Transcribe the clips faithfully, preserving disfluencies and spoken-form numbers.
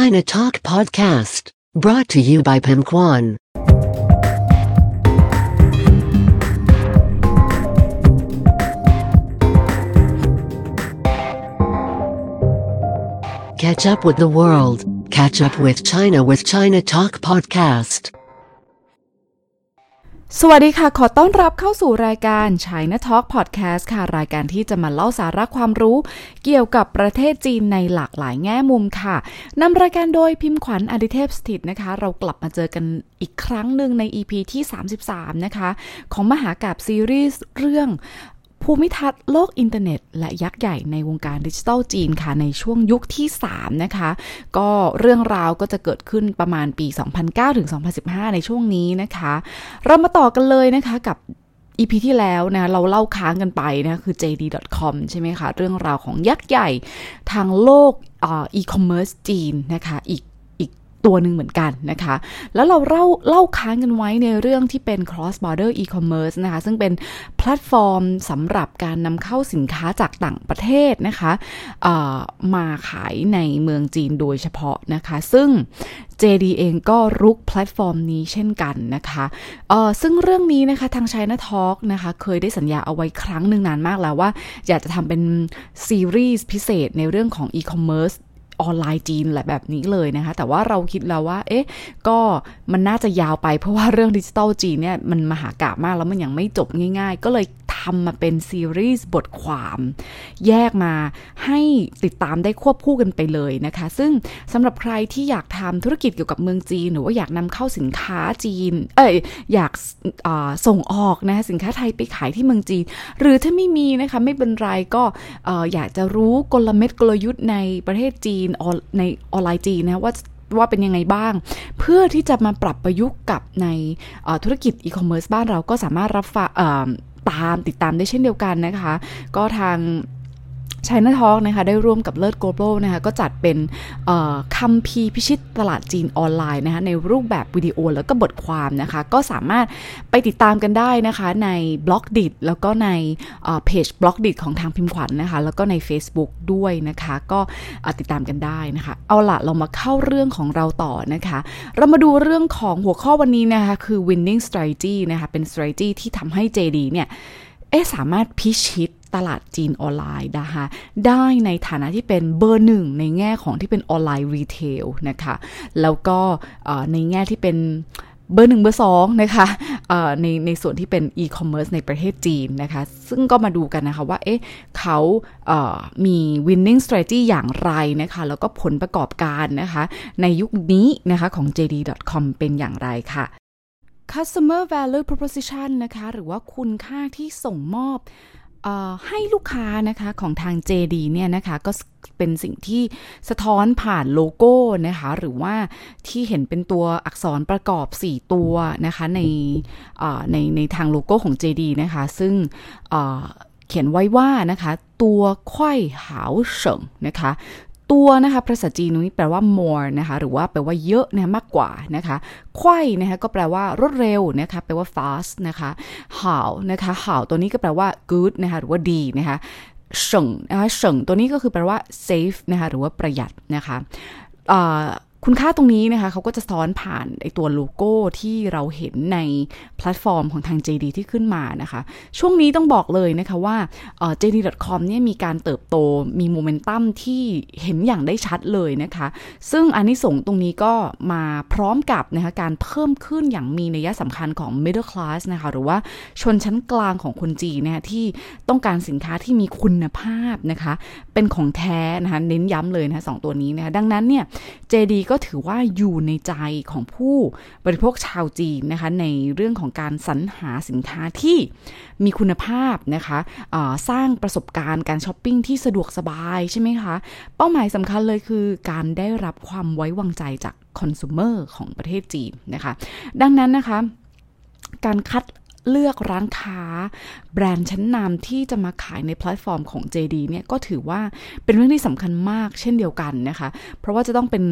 China Talk Podcast, brought to you by Pim Kwan. Catch up with the world, catch up with China with China Talk Podcast. สวัสดีค่ะขอต้อนรับเข้าสู่รายการ China Talk Podcast ค่ะรายการที่จะมาเล่าสาระความรู้เกี่ยวกับประเทศจีนในหลากหลายแง่มุมค่ะนำรายการโดยพิมพ์ขวัญอดิเทพสถิตย์นะคะเรากลับมาเจอกันอีกครั้งหนึ่งใน อี พี ที่สามสิบสามนะคะของมหากาพย์ซีรีส์เรื่องภูมิทัศน์โลกอินเทอร์เน็ตและยักษ์ใหญ่ในวงการดิจิทัลจีนค่ะในช่วงยุคที่สามนะคะก็เรื่องราวก็จะเกิดขึ้นประมาณปี สองพันเก้าถึงสองพันสิบห้า ในช่วงนี้นะคะเรามาต่อกันเลยนะคะกับ อี พี ที่แล้วนะเราเล่าค้างกันไปนะคือ เจ ดี ดอท คอม ใช่ไหมคะเรื่องราวของยักษ์ใหญ่ทางโลกอีคอมเมิร์ซจีนนะคะอีกตัวหนึ่งเหมือนกันนะคะแล้วเราเล่าเล่าค้างกันไว้ในเรื่องที่เป็น cross border e-commerce นะคะซึ่งเป็นแพลตฟอร์มสำหรับการนำเข้าสินค้าจากต่างประเทศนะคะเอ่อมาขายในเมืองจีนโดยเฉพาะนะคะซึ่ง เจ ดี เองก็รุกแพลตฟอร์มนี้เช่นกันนะคะเอ่อซึ่งเรื่องนี้นะคะทาง China Talk นะคะเคยได้สัญญาเอาไว้ครั้งหนึ่งนานมากแล้วว่าอยากจะทำเป็นซีรีส์พิเศษในเรื่องของ e-commerceออนไลน์จีนแหละแบบนี้เลยนะคะแต่ว่าเราคิดแล้วว่าเอ๊ะก็มันน่าจะยาวไปเพราะว่าเรื่องดิจิทัลจีนเนี่ยมันมหากาพย์มากแล้วมันยังไม่จบง่ายๆก็เลยทำมาเป็นซีรีส์บทความแยกมาให้ติดตามได้ควบคู่กันไปเลยนะคะซึ่งสำหรับใครที่อยากทำธุรกิจเกี่ยวกับเมืองจีนหรือว่าอยากนำเข้าสินค้าจีนเอ้ยอยากอ่าส่งออกนะสินค้าไทยไปขายที่เมืองจีนหรือถ้าไม่มีนะคะไม่เป็นไรก็เอ่ออยากจะรู้กลเม็ดกลยุทธ์ในประเทศจีนในออนไลน์จีนนะว่าว่าเป็นยังไงบ้างเพื่อที่จะมาปรับประยุกต์กับในธุรกิจอีคอมเมิร์ซบ้านเราก็สามารถรับฟังตามติดตามได้เช่นเดียวกันนะคะก็ทาง China Talk นะคะได้ร่วมกับเลิศ Global นะคะก็จัดเป็นคัมภีร์พิชิตตลาดจีนออนไลน์นะคะในรูปแบบวิดีโอแล้วก็บทความนะคะก็สามารถไปติดตามกันได้นะคะใน Blogdit แล้วก็ในเพจ Blogdit ของทางพิมพ์ขวัญ นะคะแล้วก็ใน Facebook ด้วยนะคะก็ติดตามกันได้นะคะเอาล่ะเรามาเข้าเรื่องของเราต่อนะคะเรามาดูเรื่องของหัวข้อวันนี้นะคะคือ Winning Strategy นะคะเป็น strategy ที่ทำให้ เจ ดี เนี่ยเอ๊ะสามารถพิชิตตลาดจีนออนไลน์นะคะได้ในฐานะที่เป็นเบอร์หนึ่งในแง่ของที่เป็นออนไลน์รีเทลนะคะแล้วก็ในแง่ที่เป็นเบอร์หนึ่งเบอร์สองนะคะในในส่วนที่เป็นอีคอมเมิร์ซในประเทศจีนนะคะซึ่งก็มาดูกันนะคะว่าเอ๊ะเขามี winning strategy อย่างไรนะคะแล้วก็ผลประกอบการนะคะในยุคนี้นะคะของ เจ ดี ดอท คอม เป็นอย่างไรค่ะ customer value proposition นะคะหรือว่าคุณค่าที่ส่งมอบให้ลูกค้านะคะของทาง เจ ดี เนี่ยนะคะก็เป็นสิ่งที่สะท้อนผ่านโลโก้นะคะหรือว่าที่เห็นเป็นตัวอักษรประกอบสี่ตัวนะคะในในในทางโลโก้ของ เจ ดี นะคะซึ่งเขียนไว้ว่านะคะตัวไข่หาวเฉิงนะคะตัวนะคะภาษาจีนนี้แปลว่า more นะคะหรือว่าแปลว่าเยอะนะมากกว่านะคะไข่นะคะก็แปลว่ารวดเร็วนะคะแปลว่า fast นะคะหาวนะคะหาวตัวนี้ก็แปลว่า good นะคะหรือว่าดีนะคะเฉิงนะคะเฉิงตัวนี้ก็คือแปลว่า safe นะคะหรือว่าประหยัดนะคะคุณค่าตรงนี้นะคะเขาก็จะซ้อนผ่านไอตัวโลโก้ที่เราเห็นในแพลตฟอร์มของทาง เจ ดี ที่ขึ้นมานะคะช่วงนี้ต้องบอกเลยนะคะว่า เจ ดี ดอท คอม เนี่ยมีการเติบโตมีโมเมนตัมที่เห็นอย่างได้ชัดเลยนะคะซึ่งอานิสงส์ตรงนี้ก็มาพร้อมกับนะคะการเพิ่มขึ้นอย่างมีนัยสำคัญของ middle class นะคะหรือว่าชนชั้นกลางของคนจีนเนี่ยที่ต้องการสินค้าที่มีคุณภาพนะคะเป็นของแท้นะคะเน้นย้ำเลยนะคะสองตัวนี้นะคะดังนั้นเนี่ย เจ ดี ก็ถือว่าอยู่ในใจของผู้บริโภคชาวจีนนะคะในเรื่องของการสรรหาสินค้าที่มีคุณภาพนะคะสร้างประสบการณ์การช้อปปิ้งที่สะดวกสบายใช่ไหมคะเป้าหมายสำคัญเลยคือการได้รับความไว้วางใจจากคอน sumer ของประเทศจีนนะคะดังนั้นนะคะการคัดเลือกร้านค้าแบรนด์ชั้นนำที่จะมาขายในแพลตฟอร์มของ เจ ดี เนี่ยก็ถือว่าเป็นเรื่องที่สำคัญมากเช่นเดียวกันนะคะเพราะว่าจะต้องเป็น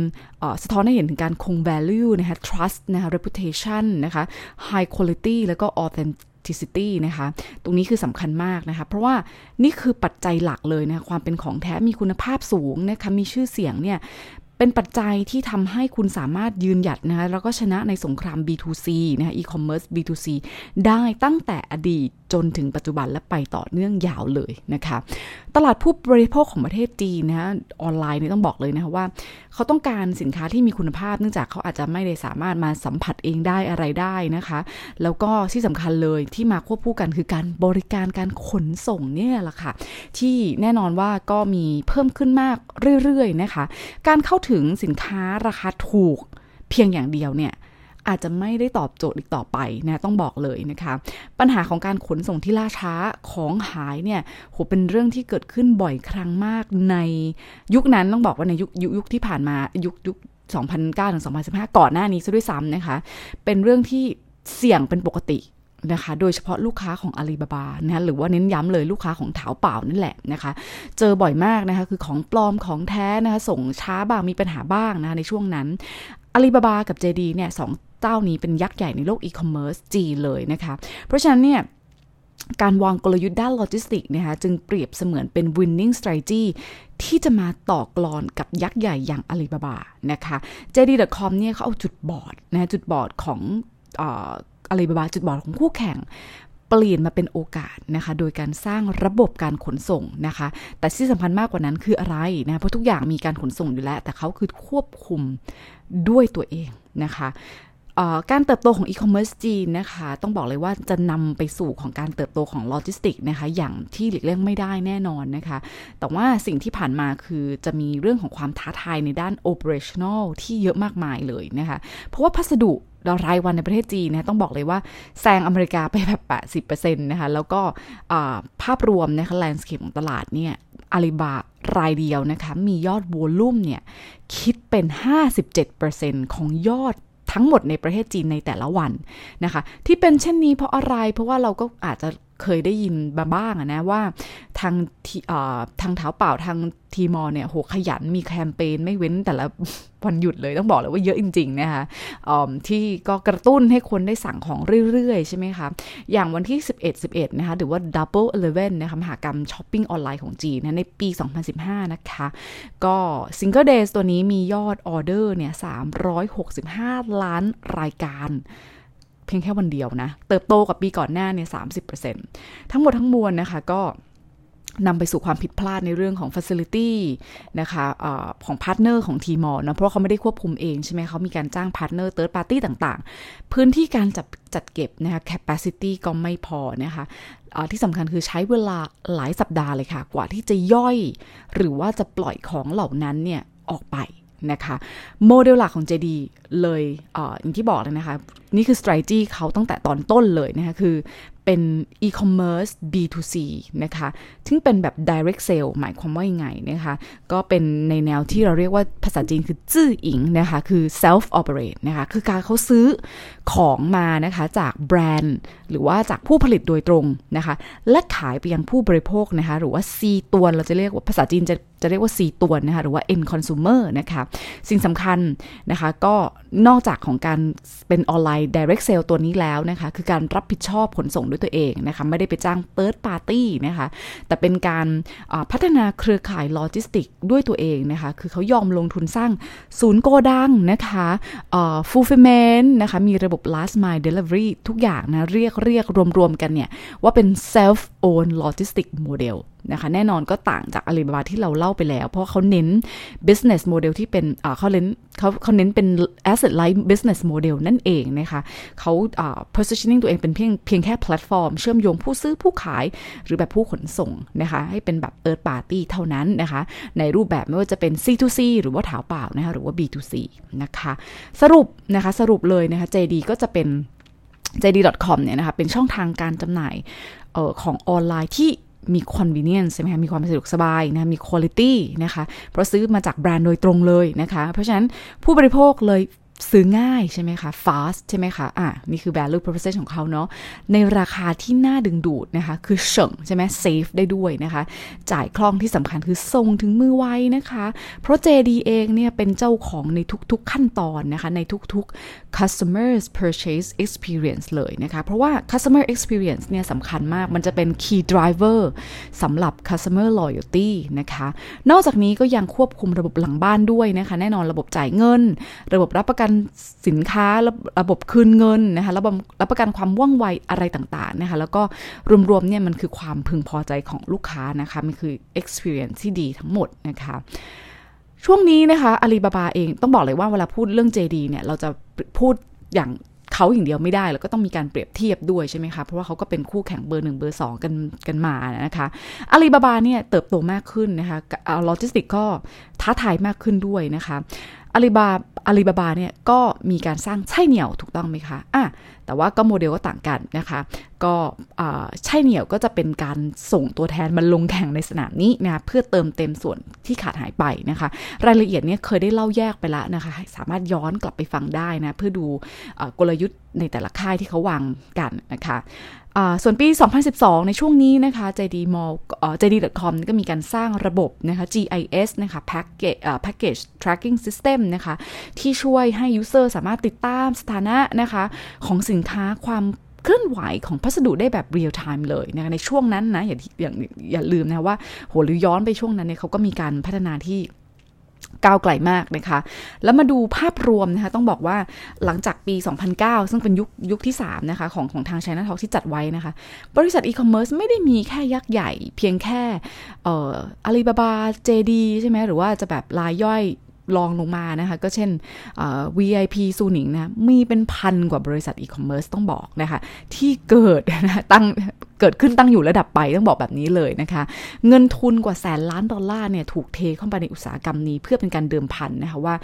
สะท้อนให้เห็นถึงการคง value นะคะ trust นะคะ reputation นะคะ high quality แล้วก็ authenticity นะคะตรงนี้คือสำคัญมากนะคะเพราะว่านี่คือปัจจัยหลักเลยนะคะความเป็นของแท้มีคุณภาพสูงนะคะมีชื่อเสียงเนี่ย เป็นปัจจัยที่ทำให้คุณสามารถยืนหยัดนะคะแล้วก็ชนะในสงคราม บี ทู ซี นะคะ e-commerce บี ทู ซี ได้ตั้งแต่อดีตจนถึงปัจจุบันและไปต่อเนื่องยาวเลยนะคะตลาดผู้บริโภคของประเทศจีนนะคะออนไลน์นี่ต้องบอกเลยนะคะว่าเขาต้องการสินค้าที่มีคุณภาพเนื่องจากเขาอาจจะไม่ได้สามารถมาสัมผัสเองได้อะไรได้นะคะแล้วก็ที่สำคัญเลยที่มาควบคู่กันคือการบริการการขนส่งเนี่ยแหละค่ะที่แน่นอนว่าก็มีเพิ่มขึ้นมากเรื่อยๆนะคะการเข้าถึงสินค้าราคาถูกเพียงอย่างเดียวเนี่ยอาจจะไม่ได้ตอบโจทย์อีกต่อไปนะต้องบอกเลยนะคะปัญหาของการขนส่งที่ล่าช้าของหายเนี่ยโหเป็นเรื่องที่เกิดขึ้นบ่อยครั้งมากในยุคนั้นต้องบอกว่าในยุคยุคที่ผ่านมายุคยุคสองพันเก้าถึงสองพันสิบห้าก่อนหน้านี้ซะด้วยซ้ำนะคะเป็นเรื่องที่เสี่ยงเป็นปกตินะคะโดยเฉพาะลูกค้าของ Alibaba นะหรือว่าเน้นย้ำเลยลูกค้าของเถาเป่านั่นแหละนะคะเจอบ่อยมากนะคะคือของปลอมของแท้นะคะส่งช้าบ้างมีปัญหาบ้างนะคะในช่วงนั้น Alibaba กับ เจ ดี เนี่ยสองเจ้านี้เป็นยักษ์ใหญ่ในโลกอีคอมเมิร์ซจีนเลยนะคะเพราะฉะนั้นเนี่ยการวางกลยุทธ์ด้านโลจิสติกส์นะคะจึงเปรียบเสมือนเป็น winning strategy ที่จะมาต่อกลอนกับยักษ์ใหญ่อย่าง Alibaba นะคะ เจ ดี ดอท คอม เนี่ยเขาเอาจุดบอดนะจุดบอดของอ่าAlibaba จุดบอดของคู่แข่งเปลี่ยนมาเป็นโอกาสนะคะโดยการสร้างระบบการขนส่งนะคะแต่ที่สำคัญมากกว่านั้นคืออะไรนะเพราะทุกอย่างมีการขนส่งอยู่แล้วแต่เขาคือควบคุมด้วยตัวเองนะคะการเติบโตของอีคอมเมิร์ซจีนนะคะต้องบอกเลยว่าจะนำไปสู่ของการเติบโตของโลจิสติกส์นะคะอย่างที่หลีกเลี่ยงไม่ได้แน่นอนนะคะแต่ว่าสิ่งที่ผ่านมาคือจะมีเรื่องของความท้าทายในด้านโอเปอเรชั่นอลที่เยอะมากมายเลยนะคะเพราะว่าพัสดุรายวันในประเทศจีนนะต้องบอกเลยว่าแซงอเมริกาไปแบบ แปดสิบเปอร์เซ็นต์ นะคะแล้วก็ภาพรวมนะคะแลนด์สเคปของตลาดเนี่ยอาลีบาบารายเดียวนะคะมียอดโวลุ่มเนี่ยคิดเป็น ห้าสิบเจ็ดเปอร์เซ็นต์ ของยอดทั้งหมดในประเทศจีนในแต่ละวันนะคะที่เป็นเช่นนี้เพราะอะไรเพราะว่าเราก็อาจจะเคยได้ยินมาบ้างนะว่าทางทางเท้าเปล่าทาง Tmall เนี่ยโหขยันมีแคมเปญไม่เว้นแต่ละวันหยุดเลยต้องบอกเลยว่าเยอะจริงๆนะคะที่ก็กระตุ้นให้คนได้สั่งของเรื่อยๆใช่ไหมคะอย่างวันที่ สิบเอ็ด สิบเอ็ด นะคะหรือว่า Double Eleven นะคะมหากรรมช้อปปิ้งออนไลน์ของจีนนะในปีสองพันสิบห้านะคะก็ Single Days ตัวนี้มียอดออเดอร์เนี่ยสามร้อยหกสิบห้าล้านรายการเพียงแค่วันเดียวนะเติบโตกับปีก่อนหน้าเนี่ย สามสิบเปอร์เซ็นต์ ทั้งหมดทั้งมวลนะคะก็นำไปสู่ความผิดพลาดในเรื่องของ facility นะคะอะของ partner ของ Tmall นะเพราะเขาไม่ได้ควบคุมเองใช่ไหมเขามีการจ้าง partner third party ต่างๆพื้นที่การจัดจัดเก็บนะคะ capacity ก็ไม่พอนะคะะที่สำคัญคือใช้เวลาหลายสัปดาห์เลยค่ะกว่าที่จะย่อยหรือว่าจะปล่อยของเหล่านั้นเนี่ยออกไปนะคะโมเดลหลักของ เจ ดี เลยเอ่ออย่างที่บอกเลยนะคะนี่คือ strategy เขาตั้งแต่ตอนต้นเลยนะคะคือเป็น e-commerce บี ทู ซี นะคะซึ่งเป็นแบบ direct sale หมายความว่ายังไงนะคะก็เป็นในแนวที่เราเรียกว่าภาษาจีนคือจื้ออิงนะคะคือ self operate นะคะคือการเขาซื้อของมานะคะจากแบรนด์หรือว่าจากผู้ผลิตโดยตรงนะคะและขายไปยังผู้บริโภคนะคะหรือว่า C ตวนเราจะเรียกว่าภาษาจีนจะจะเรียกว่า C ตวนนะคะหรือว่า end consumer นะคะสิ่งสำคัญนะคะก็นอกจากของการเป็นออนไลน์ direct sale ตัวนี้แล้วนะคะคือการรับผิดชอบขนส่งด้วยตัวเองนะคะไม่ได้ไปจ้าง third party นะคะแต่เป็นการพัฒนาเครือข่ายโลจิสติกด้วยตัวเองนะคะคือเขายอมลงทุนสร้างศูนย์โกดังนะคะเอ่อ fulfillment นะคะมีระบบ last mile delivery ทุกอย่างนะเรียกเรียกรวมๆกันเนี่ยว่าเป็น self own logistic modelนะคะแน่นอนก็ต่างจาก Alibaba ที่เราเล่าไปแล้วเพราะเขาเน้น business model ที่เป็นเขาเน้นเขาเขาเน้นเป็น asset light business model นั่นเองนะคะเขาอ่า positioning ตัวเองเป็นเพียงเพียงแค่แพลตฟอร์มเชื่อมโยงผู้ซื้อผู้ขายหรือแบบผู้ขนส่งนะคะให้เป็นแบบ third party เท่านั้นนะคะในรูปแบบไม่ว่าจะเป็น ซี ทู ซี หรือว่าถาวเปล่านะคะหรือว่า บี ทู ซี นะคะสรุปนะคะสรุปเลยนะคะ เจ ดี ก็จะเป็น เจ ดี ดอท คอม เนี่ยนะคะเป็นช่องทางการจำหน่ายเอ่อของออนไลน์ที่มี convenience ใช่ไหมคะมีความสะดวกสบายนะมี quality นะคะเพราะซื้อมาจากแบรนด์โดยตรงเลยนะคะเพราะฉะนั้นผู้บริโภคเลย ซื้อง่ายใช่ไหมคะ fast ใช่ไหมคะอ่ะนี่คือ value proposition ของเขาเนาะในราคาที่น่าดึงดูดนะคะคือเฉิงใช่ไหม safe ได้ด้วยนะคะจ่ายคล่องที่สำคัญคือส่งถึงมือไวนะคะเพราะ เจ ดี เองเนี่ยเป็นเจ้าของในทุกๆขั้นตอนนะคะในทุกๆ customers purchase experience เลยนะคะเพราะว่า customer experience เนี่ยสำคัญมากมันจะเป็น key driver สำหรับ customer loyalty นะคะนอกจากนี้ก็ยังควบคุมระบบหลังบ้านด้วยนะคะแน่นอนระบบจ่ายเงินระบบรับประกันสินค้าระบบคืนเงินนะคะระบบรับประกันความว่องไวอะไรต่างๆนะคะแล้วก็รวมๆเนี่ยมันคือความพึงพอใจของลูกค้านะคะมันคือ experience ที่ดีทั้งหมดนะคะช่วงนี้นะคะ Alibaba เองต้องบอกเลยว่าเวลาพูดเรื่อง เจ ดี เนี่ยเราจะพูดอย่างเขาอย่างเดียวไม่ได้แล้วก็ต้องมีการเปรียบเทียบด้วยใช่ไหมคะเพราะว่าเขาก็เป็นคู่แข่งเบอร์หนึ่งเบอร์สองกันกันมานะคะอาลีบาบาเนี่ยเติบโตมากขึ้นนะคะโลจิสติกก็ท้าทายมากขึ้นด้วยนะคะอาลีบาอาลีบาบาเนี่ยก็มีการสร้างไช่เหนี่ยวถูกต้องไหมคะอ่ะแต่ว่าก็โมเดลก็ต่างกันนะคะก็ไช่เหนี่ยวก็จะเป็นการส่งตัวแทนมันลงแข่งในสนามนี้นะเพื่อเติมเต็มส่วนที่ขาดหายไปนะคะรายละเอียดเนี่ยเคยได้เล่าแยกไปแล้วนะคะสามารถย้อนกลับไปฟังได้นะเพื่อดูกลยุทธ์ในแต่ละค่ายที่เขาวางกันนะคะส่วนปีสองพันสิบสองในช่วงนี้นะคะ เจ ดี Mall เอ่อ เจ ดี ดอท คอม ก็มีการสร้างระบบนะคะ จี ไอ เอส นะคะ Package เอ่อ Package Tracking System นะคะที่ช่วยให้ user สามารถติดตามสถานะนะคะของสินค้าความเคลื่อนไหวของพัสดุได้แบบ real time เลยนะคะในช่วงนั้นนะอย่าอย่าอย่าลืมนะว่าโหหรือย้อนไปช่วงนั้นเนี่ยเขาก็มีการพัฒนาที่ก้าวไกลมากนะคะแล้วมาดูภาพรวมนะคะต้องบอกว่าหลังจากปีสองพันเก้าซึ่งเป็นยุคยุคที่สามนะคะของของทาง China Talk ที่จัดไว้นะคะบริษัทอีคอมเมิร์ซไม่ได้มีแค่ยักษ์ใหญ่เพียงแค่เอ่อ Alibaba เจ ดี ใช่ไหมหรือว่าจะแบบรายย่อยลองลงมานะคะก็เช่น วี ไอ พี ซูหนิงนะมีเป็นพันกว่าบริษัทอีคอมเมิร์ซต้องบอกนะคะที่เกิดนะตั้งเกิดขึ้นตั้งอยู่ระดับไปต้องบอกแบบนี้เลยนะคะเงินทุนกว่าแสนล้านดอลลาร์เนี่ยถูกเทเข้าไปในอุตสาหกรรมนี้เพื่อเป็นการเดิมพันนะคะว่า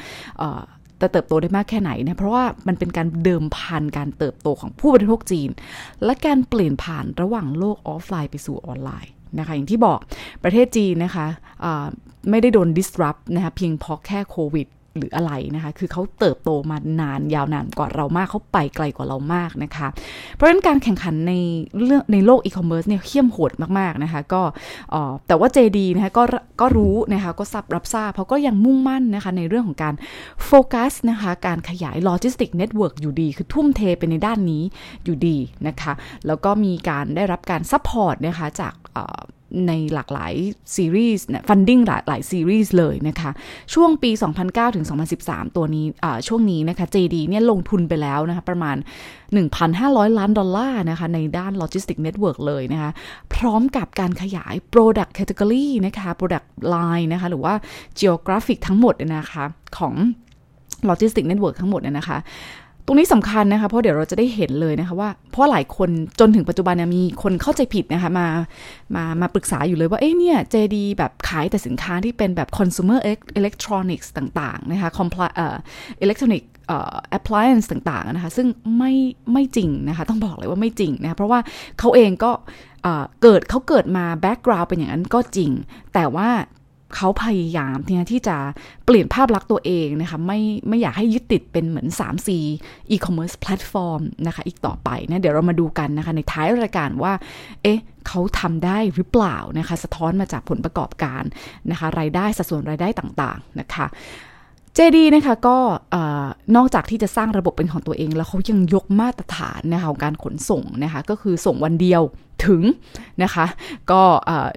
จะเติบโตได้มากแค่ไหนนะเพราะว่ามันเป็นการเดิมพันการเติบโตของผู้บริโภคจีนและการเปลี่ยนผ่านระหว่างโลกออฟไลน์ไปสู่ออนไลน์นะคะอย่างที่บอกประเทศจีนนะคะไม่ได้โดน disrupt นะคะเพียงเพราะแค่โควิดหรืออะไรนะคะคือเขาเติบโตมานานยาวนานกว่าเรามากเขาไปไกลกว่าเรามากนะคะเพราะฉะนั้นการแข่งขันในเรื่องในโลกอีคอมเมิร์ซเนี่ยเหี้ยมโหดมากๆนะคะก็แต่ว่า เจ ดี นะคะก็ก็รู้นะคะก็ซับรับทราบเขาก็ยังมุ่งมั่นนะคะในเรื่องของการโฟกัสนะคะการขยายโลจิสติกเน็ตเวิร์กอยู่ดีคือทุ่มเทไปในด้านนี้อยู่ดีนะคะแล้วก็มีการได้รับการซัพพอร์ตนะคะจากในหลากหลายซีรีส์ฟันดิ้งหลายหลายซีรีส์เลยนะคะช่วงปีสองพันเก้าถึงสองพันสิบสามตัวนี้ช่วงนี้นะคะ เจ ดี เนี่ยลงทุนไปแล้วนะคะประมาณ หนึ่งพันห้าร้อย ล้านดอลลาร์นะคะในด้านโลจิสติกเน็ตเวิร์กเลยนะคะพร้อมกับการขยาย product category นะคะ product line นะคะหรือว่า geographic ทั้งหมดนะคะของโลจิสติกเน็ตเวิร์กทั้งหมดนะคะตรงนี้สำคัญนะคะเพราะเดี๋ยวเราจะได้เห็นเลยนะคะว่าเพราะหลายคนจนถึงปัจจุบันเนี่ยมีคนเข้าใจผิดนะคะมามามาปรึกษาอยู่เลยว่าเอ้ยเนี่ย เจ ดี แบบขายแต่สินค้าที่เป็นแบบ consumer electronics ต่างๆนะคะ compli เอ่อ electronic เอ่อ appliance ต่างๆนะคะซึ่งไม่ไม่จริงนะคะต้องบอกเลยว่าไม่จริงนะคะเพราะว่าเขาเองก็เอ่อเกิดเขาเกิดมา background เป็นอย่างนั้นก็จริงแต่ว่าเขาพยายามเนี่ยที่จะเปลี่ยนภาพลักษณ์ตัวเองนะคะไม่ไม่อยากให้ยึดติดเป็นเหมือน ทรี ซี e-commerce platform นะคะอีกต่อไปนะเดี๋ยวเรามาดูกันนะคะในท้ายรายการว่าเอ๊ะเขาทำได้หรือเปล่านะคะสะท้อนมาจากผลประกอบการนะคะรายได้สัดส่วนรายได้ต่างๆนะคะเจ ดี นะคะก็นอกจากที่จะสร้างระบบเป็นของตัวเองแล้วเขายังยกมาตรฐานนะคะของการขนส่งนะคะก็คือส่งวันเดียวถึงนะคะก็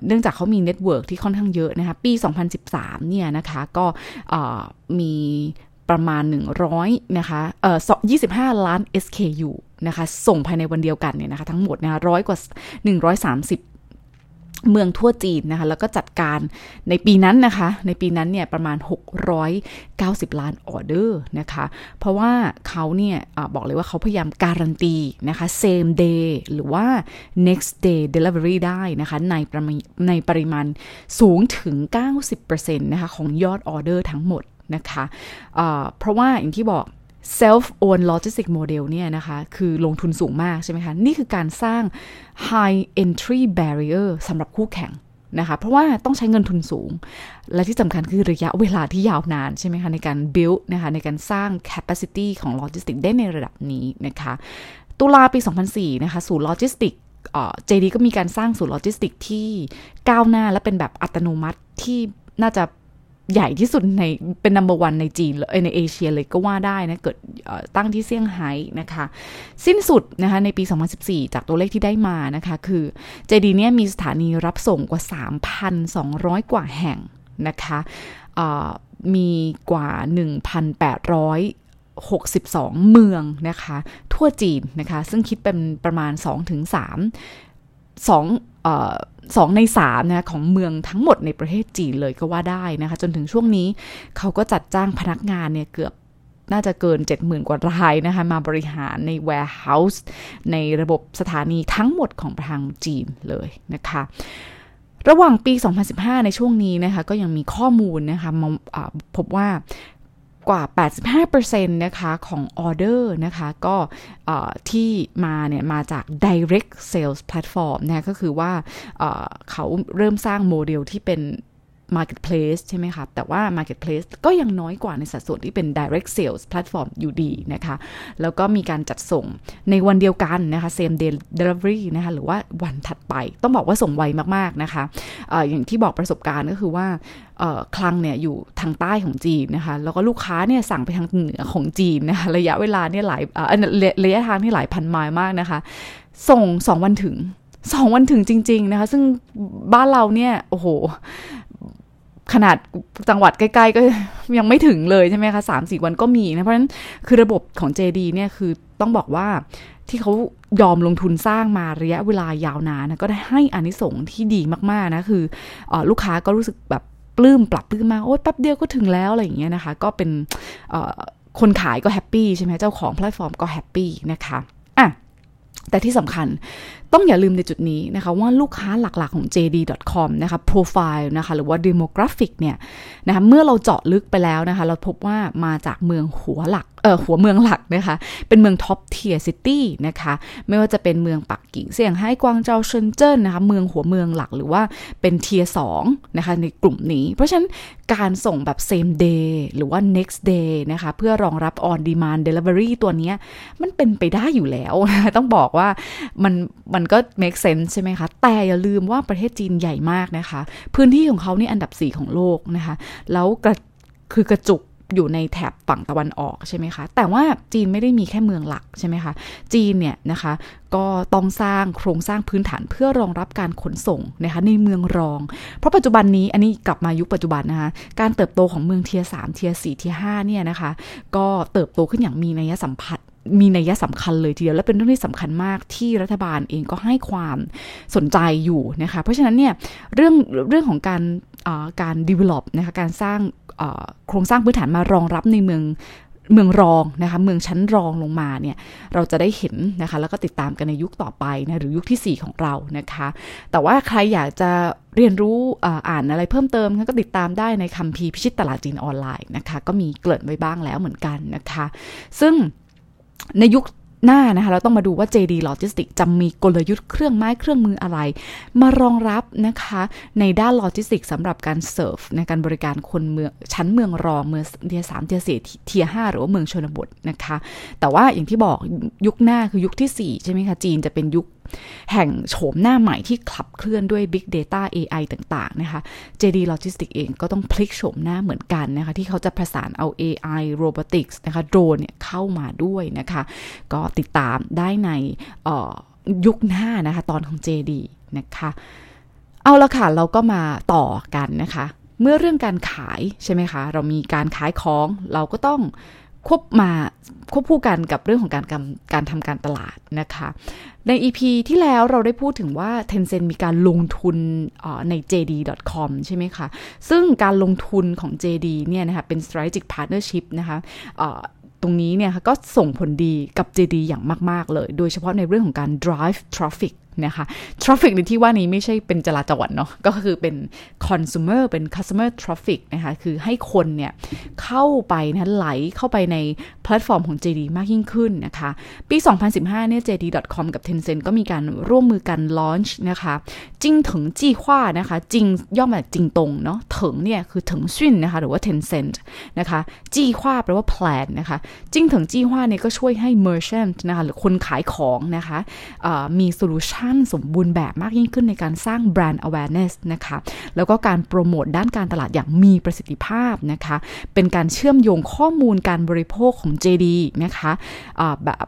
เนื่องจากเขามีเน็ตเวิร์กที่ค่อนข้างเยอะนะคะปีสองพันสิบสามเนี่ยนะคะก็มีประมาณหนึ่งร้อยนะคะเอ่อยี่สิบห้าล้าน เอส เค ยู นะคะส่งภายในวันเดียวกันเนี่ยนะคะทั้งหมดนะหนึ่งร้อยกว่าหนึ่งร้อยสามสิบเมืองทั่วจีนนะคะแล้วก็จัดการในปีนั้นนะคะในปีนั้นเนี่ยประมาณหกร้อยเก้าสิบล้านออเดอร์นะคะเพราะว่าเขาเนี่ยบอกเลยว่าเขาพยายามการันตีนะคะ same day หรือว่า next day delivery ได้นะคะในประมาณในปริมาณสูงถึง เก้าสิบเปอร์เซ็นต์ นะคะของยอดออเดอร์ทั้งหมดนะคะเพราะว่าอย่างที่บอกself-owned logistic model เนี่ยนะคะคือลงทุนสูงมากใช่ไหมคะนี่คือการสร้าง high entry barrier สำหรับคู่แข่ง นะคะเพราะว่าต้องใช้เงินทุนสูงและที่สำคัญคือระยะเวลาที่ยาวนานใช่ไหมคะในการ build นะคะในการสร้าง capacity ของโลจิสติกได้ในระดับนี้นะคะตุลาปีสองพันสี่นะคะศูนย์โลจิสติกเอ่อ เจ ดี ก็มีการสร้างศูนย์โลจิสติกที่ก้าวหน้าและเป็นแบบอัตโนมัติที่น่าจะใหญ่ที่สุดในเป็น number หนึ่งในจีนเลยในเอเชียเลยก็ว่าได้นะเกิดตั้งที่เซี่ยงไฮ้นะคะสิ้นสุดนะคะในปีสองพันสิบสี่จากตัวเลขที่ได้มานะคะคือ เจ ดี เนี่ยมีสถานีรับส่งกว่า สามพันสองร้อย กว่าแห่งนะคะมีกว่า หนึ่งพันแปดร้อยหกสิบสอง เมืองนะคะทั่วจีนนะคะซึ่งคิดเป็นประมาณ สองถึงสาม สองเอ่อสองในสามนะของเมืองทั้งหมดในประเทศจีนเลยก็ว่าได้นะคะจนถึงช่วงนี้เขาก็จัดจ้างพนักงานเนี่ยเกือบน่าจะเกิน เจ็ดหมื่น กว่ารายนะคะมาบริหารใน warehouse ในระบบสถานีทั้งหมดของทางจีนเลยนะคะระหว่างปีสองพันสิบห้าในช่วงนี้นะคะก็ยังมีข้อมูลนะคะมาพบว่ากว่า แปดสิบห้าเปอร์เซ็นต์ นะคะของออเดอร์นะคะก็ที่มาเนี่ยมาจาก direct sales platform นะก็คือว่าเขาเริ่มสร้างโมเดลที่เป็น marketplace ใช่ไหมครับแต่ว่า marketplace ก็ยังน้อยกว่าในสัดส่วนที่เป็น direct sales platform อยู่ดีนะคะแล้วก็มีการจัดส่งในวันเดียวกันนะคะ same day delivery นะคะหรือว่าวันถัดไปต้องบอกว่าส่งไวมากๆนะคะอย่างที่บอกประสบการณ์ก็คือว่าคลังเนี่ยอยู่ทางใต้ของจีนนะคะแล้วก็ลูกค้าเนี่ยสั่งไปทางเหนือของจีนนะคะระยะเวลาเนี่ยหลายเอ่อระยะทางที่หลายพันไมล์มากนะคะส่งสองวันถึงสองวันถึงจริงๆนะคะซึ่งบ้านเราเนี่ยโอ้โหขนาดจังหวัดใกล้ๆก็ยังไม่ถึงเลยใช่ไหมคะ สามถึงสี่ วันก็มีนะเพราะฉะนั้นคือระบบของ เจ ดี เนี่ยคือต้องบอกว่าที่เขายอมลงทุนสร้างมาระยะเวลายาวนานนะก็ได้ให้อานิสงส์ที่ดีมากๆนะคือเอ่อลูกค้าก็รู้สึกแบบปลื้มปรับปลื้มมากโอ๊ยแป๊บเดียวก็ถึงแล้วอะไรอย่างเงี้ยนะคะก็เป็นเอ่อคนขายก็แฮปปี้ใช่ไหมเจ้าของแพลตฟอร์มก็แฮปปี้นะคะอ่ะแต่ที่สำคัญต้องอย่าลืมในจุดนี้นะคะว่าลูกค้าหลักๆของ เจ ดี ดอท คอม นะคะโปรไฟล์นะคะหรือว่า demographic เนี่ยนะคะเมื่อเราเจาะลึกไปแล้วนะคะเราพบว่ามาจากเมืองหัวหลักเอ่อหัวเมืองหลักนะคะเป็นเมือง top tier city นะคะไม่ว่าจะเป็นเมืองปักกิ่งเซี่ยงไฮ้กวางโจวเซินเจิ้นนะคะเมืองหัวเมืองหลักหรือว่าเป็น tier สองนะคะในกลุ่มนี้เพราะฉะนั้นการส่งแบบ same day หรือว่า next day นะคะเพื่อรองรับ on demand delivery ตัวเนี้ยมันเป็นไปได้อยู่แล้วนะต้องบอกว่ามันมันก็ make sense ใช่ไหมคะแต่อย่าลืมว่าประเทศจีนใหญ่มากนะคะพื้นที่ของเขานี่อันดับสี่ของโลกนะคะแล้วคือกระจุกอยู่ในแถบฝั่งตะวันออกใช่ไหมคะแต่ว่าจีนไม่ได้มีแค่เมืองหลักใช่ไหมคะจีนเนี่ยนะคะก็ต้องสร้างโครงสร้างพื้นฐานเพื่อรองรับการขนส่งนะคะในเมืองรองเพราะปัจจุบันนี้อันนี้กลับมายุคปัจจุบันนะคะการเติบโตของเมืองเทียร์สามเทียร์สี่เทียร์ห้าเนี่ยนะคะก็เติบโตขึ้นอย่างมีนัยสัมพันธ์มีนัยสำคัญเลยทีเดียวและเป็นเรื่องที่สำคัญมากที่รัฐบาลเองก็ให้ความสนใจอยู่นะคะเพราะฉะนั้นเนี่ยเรื่องเรื่องของการการ develop นะคะการสร้างโครงสร้างพื้นฐานมารองรับในเมืองเมืองรองนะคะเมืองชั้นรองลงมาเนี่ยเราจะได้เห็นนะคะแล้วก็ติดตามกันในยุคต่อไปนะหรือยุคที่สี่ของเรานะคะแต่ว่าใครอยากจะเรียนรู้อ่านอะไรเพิ่มเติมก็ติดตามได้ในคัมภีร์พิชิตตลาดจีนออนไลน์นะคะก็มีเกริ่นไว้บ้างแล้วเหมือนกันนะคะซึ่งในยุคหน้านะคะเราต้องมาดูว่า เจ ดี Logistics จะมีกลยุทธ์เครื่องไม้เครื่องมืออะไรมารองรับนะคะในด้านโลจิสติกส์สำหรับการเสิร์ฟในการบริการคนเมืองชั้นเมืองรองเมืองเทียร์สามเทียร์สี่เทียร์ห้าหรือว่าเมืองชนบทนะคะแต่ว่าอย่างที่บอกยุคหน้าคือยุคที่สี่ใช่ไหมคะจีนจะเป็นยุคแห่งโฉมหน้าใหม่ที่ขับเคลื่อนด้วย Big Data เอ ไอ ต่างๆนะคะ เจ ดี Logistics เองก็ต้องพลิกโฉมหน้าเหมือนกันนะคะที่เขาจะประสานเอา เอ ไอRobotics นะคะโดรนเนี่ยเข้ามาด้วยนะคะก็ติดตามได้ในยุคหน้านะคะตอนของ เจ ดี นะคะเอาละค่ะเราก็มาต่อกันนะคะเมื่อเรื่องการขายใช่ไหมคะเรามีการขายของเราก็ต้องควบมาควบคู่กันกับเรื่องของการการทำการตลาดนะคะใน อี พี ที่แล้วเราได้พูดถึงว่า Tencent มีการลงทุนใน เจ ดี ดอท คอม ใช่ไหมคะซึ่งการลงทุนของ เจ ดี เนี่ยนะคะเป็น strategic partnership นะคะตรงนี้เนี่ยก็ส่งผลดีกับ เจ ดี อย่างมากๆเลยโดยเฉพาะในเรื่องของการ drive traffic นะคะทราฟฟิกในที่ว่านี้ไม่ใช่เป็นจราจรเนาะก็คือเป็นคอน sumer เป็น customer traffic นะคะคือให้คนเนี่ยเข้าไปนะไหลเข้าไปในแพลตฟอร์มของ เจ ดี มากยิ่งขึ้นนะคะปีสองพันสิบห้าเนี่ย เจ ดี ดอท คอม กับ Tencent ก็มีการร่วมมือกัน launch นะคะจิงถึงจีขว้านะคะจิงย่อมาจากจิงตงเนาะถึงเนี่ยคือถึงชินนะคะหรือว่า Tencent นะคะจีขว้าแปลว่า plan นะคะจิงถึงจีขว้าเนี่ยก็ช่วยให้ merchant นะคะหรือคนขายของนะคะมี solutionสมบูรณ์แบบมากยิ่งขึ้นในการสร้างแบรนด์ awareness นะคะแล้วก็การโปรโมทด้านการตลาดอย่างมีประสิทธิภาพนะคะเป็นการเชื่อมโยงข้อมูลการบริโภคของ เจ ดี นะคะแบบ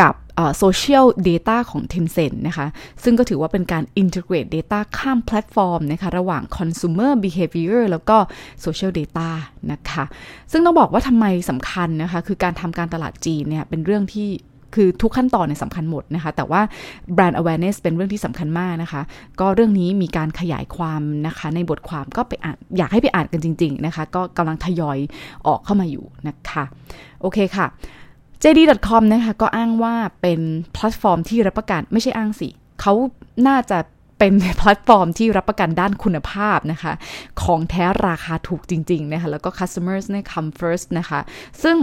กับโซเชียล data ของ Tencent นะคะซึ่งก็ถือว่าเป็นการ integrate data ข้ามแพลตฟอร์มนะคะระหว่าง consumer behavior แล้วก็ social data นะคะซึ่งต้องบอกว่าทำไมสำคัญนะคะคือการทำการตลาดจีนเนี่ยเป็นเรื่องที่คือทุกขั้นตอนเนี่ยสำคัญหมดนะคะแต่ว่าแบรนด์ awareness เป็นเรื่องที่สำคัญมากนะคะก็เรื่องนี้มีการขยายความนะคะในบทความก็ไปอ่านอยากให้ไปอ่านกันจริงๆนะคะก็กำลังทยอยออกเข้ามาอยู่นะคะโอเคค่ะ เจ ดี ดอท คอม นะคะก็อ้างว่าเป็นแพลตฟอร์มที่รับประกันไม่ใช่อ้างสิเขาน่าจะเป็นแพลตฟอร์มที่รับประกันด้านคุณภาพนะคะของแท้ราคาถูกจริงๆนะคะแล้วก็ customers เนี่ย come first นะคะซึ่ง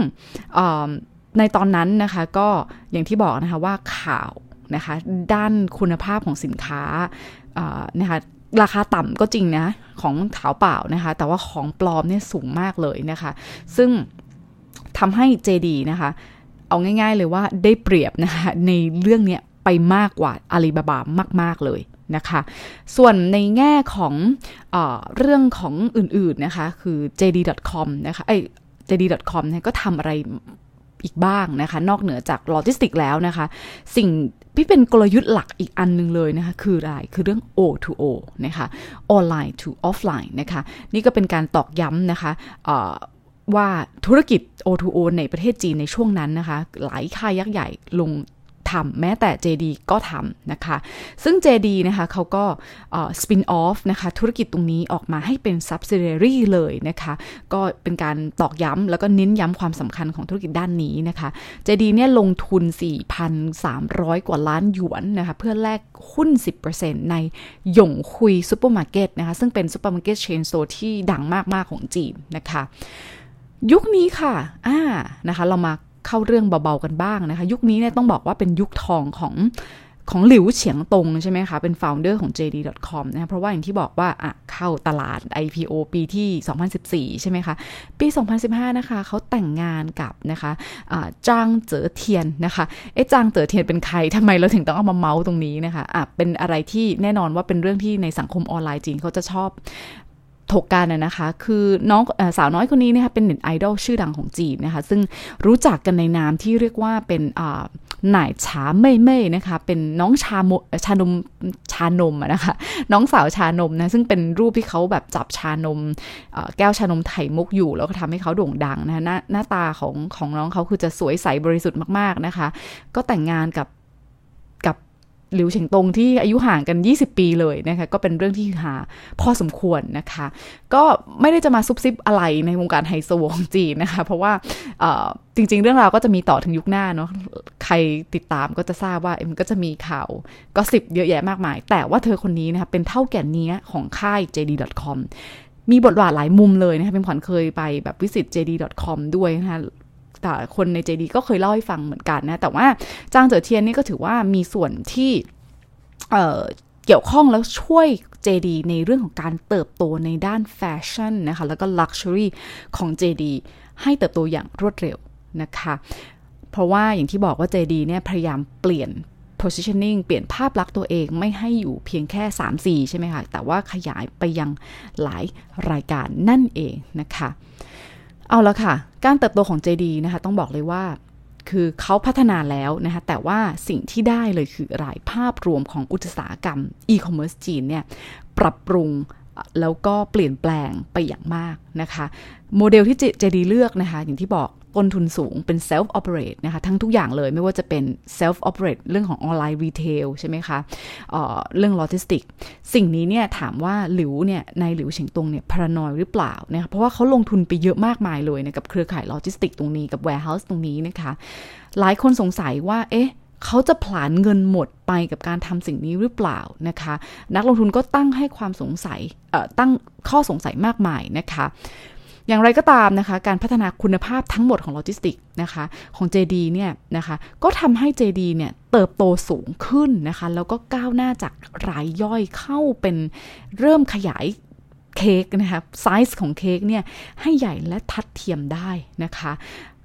ในตอนนั้นนะคะก็อย่างที่บอกนะคะว่าข่าวนะคะด้านคุณภาพของสินค้านะคะราคาต่ำก็จริงนะของขาวเปล่านะคะแต่ว่าของปลอมเนี่ยสูงมากเลยนะคะซึ่งทำให้ เจ ดี นะคะเอาง่ายๆเลยว่าได้เปรียบนะคะในเรื่องเนี้ยไปมากกว่า Alibaba มากๆเลยนะคะส่วนในแง่ของเอ่อเรื่องของอื่นๆนะคะคือ เจ ดี ดอท คอม นะคะไอ้ เจ ดี ดอท คอม เนี่ยก็ทำอะไรอีกบ้างนะคะนอกเหนือจากโลจิสติกแล้วนะคะสิ่งที่เป็นกลยุทธ์หลักอีกอันนึงเลยนะคะคืออะไรคือเรื่อง โอ ทู โอ นะคะ online to offline นะคะนี่ก็เป็นการตอกย้ำนะคะเอ่อว่าธุรกิจ โอ ทู โอ ในประเทศจีนในช่วงนั้นนะคะหลายค่ายยักษ์ใหญ่ลงทำแม้แต่ เจ ดี ก็ทำนะคะซึ่ง เจ ดี นะคะเขาก็เอ่อ spin off นะคะธุรกิจตรงนี้ออกมาให้เป็น subsidiary เลยนะคะก็เป็นการตอกย้ำแล้วก็เน้นย้ำความสำคัญของธุรกิจด้านนี้นะคะ เจ ดี เนี่ยลงทุน สี่พันสามร้อย กว่าล้านหยวนนะคะเพื่อแลกหุ้น สิบเปอร์เซ็นต์ ในหยงคุยซุปเปอร์มาร์เก็ตนะคะซึ่งเป็นซุปเปอร์มาร์เก็ตเชนโซที่ดังมากๆของจีนนะคะยุคนี้ค่ะอ่านะคะเรามาเข้าเรื่องเบาๆกันบ้างนะคะยุคนี้เนี่ยต้องบอกว่าเป็นยุคทองของของหลิวเฉียงตงใช่ไหมคะเป็น founder ของ เจ ดี ดอท คอม นะคะเพราะว่าอย่างที่บอกว่าอ่ะเข้าตลาด ไอ พี โอ ปีที่สองพันสิบสี่ใช่ไหมคะปีสองพันสิบห้านะคะเขาแต่งงานกับนะคะอ่าจางเจ๋อเทียนนะคะเอ๊ะจางเจ๋อเทียนเป็นใครทำไมเราถึงต้องเอามาเมาส์ตรงนี้นะคะอ่ะเป็นอะไรที่แน่นอนว่าเป็นเรื่องที่ในสังคมออนไลน์จีนเขาจะชอบถกกันนะคะคือน้องเอ่อสาวน้อยคนนี้นะคะเป็นเน็ตไอดอลชื่อดังของจีนนะคะซึ่งรู้จักกันในนามที่เรียกว่าเป็นอ่าหน่ายชาเม่ยๆนะคะเป็นน้องชาโมชานมชานมนะคะน้องสาวชานมนะซึ่งเป็นรูปที่เขาแบบจับชานมเอ่อแก้วชานมไข่มุกอยู่แล้วก็ทำให้เขาโด่งดังนะคะหน้าหน้าตาของของน้องเขาคือจะสวยใสบริสุทธิ์มากๆนะคะก็แต่งงานกับหลิวเฉิงตงที่อายุห่างกันยี่สิบปีเลยนะคะก็เป็นเรื่องที่หาพอสมควรนะคะก็ไม่ได้จะมาซุบซิบอะไรในวงการไฮโซของจีนนะคะเพราะว่าจริงๆเรื่องราวก็จะมีต่อถึงยุคหน้าเนาะใครติดตามก็จะทราบว่ามันก็จะมีข่าวก็สิบเยอะแยะมากมายแต่ว่าเธอคนนี้นะคะเป็นเท่าแก่เนี้ยของค่าย เจ ดี ดอท คอม มีบทบาทหลายมุมเลยนะคะเป็นขวัญเคยไปแบบวิสิต เจ ดี ดอท คอม ด้วยนะคะแต่คนใน เจ ดี ก็เคยเล่าให้ฟังเหมือนกันนะแต่ว่าจางเจ๋อเทียนนี่ก็ถือว่ามีส่วนที่เอ่อเกี่ยวข้องแล้วช่วย เจ ดี ในเรื่องของการเติบโตในด้านแฟชั่นนะคะแล้วก็ลักชัวรี่ของ เจ ดี ให้เติบโตอย่างรวดเร็วนะคะเพราะว่าอย่างที่บอกว่า เจ ดี เนี่ยพยายามเปลี่ยน positioning เปลี่ยนภาพลักษณ์ตัวเองไม่ให้อยู่เพียงแค่ สามสี่ ใช่ไหมคะแต่ว่าขยายไปยังหลายรายการนั่นเองนะคะเอาละค่ะการเติบโตของ เจ ดี นะคะต้องบอกเลยว่าคือเขาพัฒนาแล้วนะคะแต่ว่าสิ่งที่ได้เลยคือรายภาพรวมของอุตสาหกรรมอีคอมเมิร์ซจีนเนี่ยปรับปรุงแล้วก็เปลี่ยนแปลงไปอย่างมากนะคะโมเดลที่ เจ ดี เลือกนะคะอย่างที่บอกต้นทุนสูงเป็น self operate นะคะทั้งทุกอย่างเลยไม่ว่าจะเป็น self operate เรื่องของออนไลน์รีเทลใช่ไหมคะ เอ่อ เรื่องโลจิสติกสิ่งนี้เนี่ยถามว่าหลิวเนี่ยในหลิวเฉิงตงเนี่ยพารานอยหรือเปล่านะคะเพราะว่าเขาลงทุนไปเยอะมากมายเลยนะกับเครือข่ายโลจิสติกตรงนี้กับ warehouse ตรงนี้นะคะหลายคนสงสัยว่าเอ๊ะ เขาจะผลาญเงินหมดไปกับการทำสิ่งนี้หรือเปล่านะคะนักลงทุนก็ตั้งให้ความสงสัยเอ่อตั้งข้อสงสัยมากมายนะคะอย่างไรก็ตามนะคะการพัฒนาคุณภาพทั้งหมดของโลจิสติกนะคะของ เจ ดี เนี่ยนะคะก็ทำให้ เจ ดี เนี่ยเติบโตสูงขึ้นนะคะแล้วก็ก้าวหน้าจากรายย่อยเข้าเป็นเริ่มขยายเค้กนะคะไซส์ของเค้กเนี่ยให้ใหญ่และทัดเทียมได้นะคะ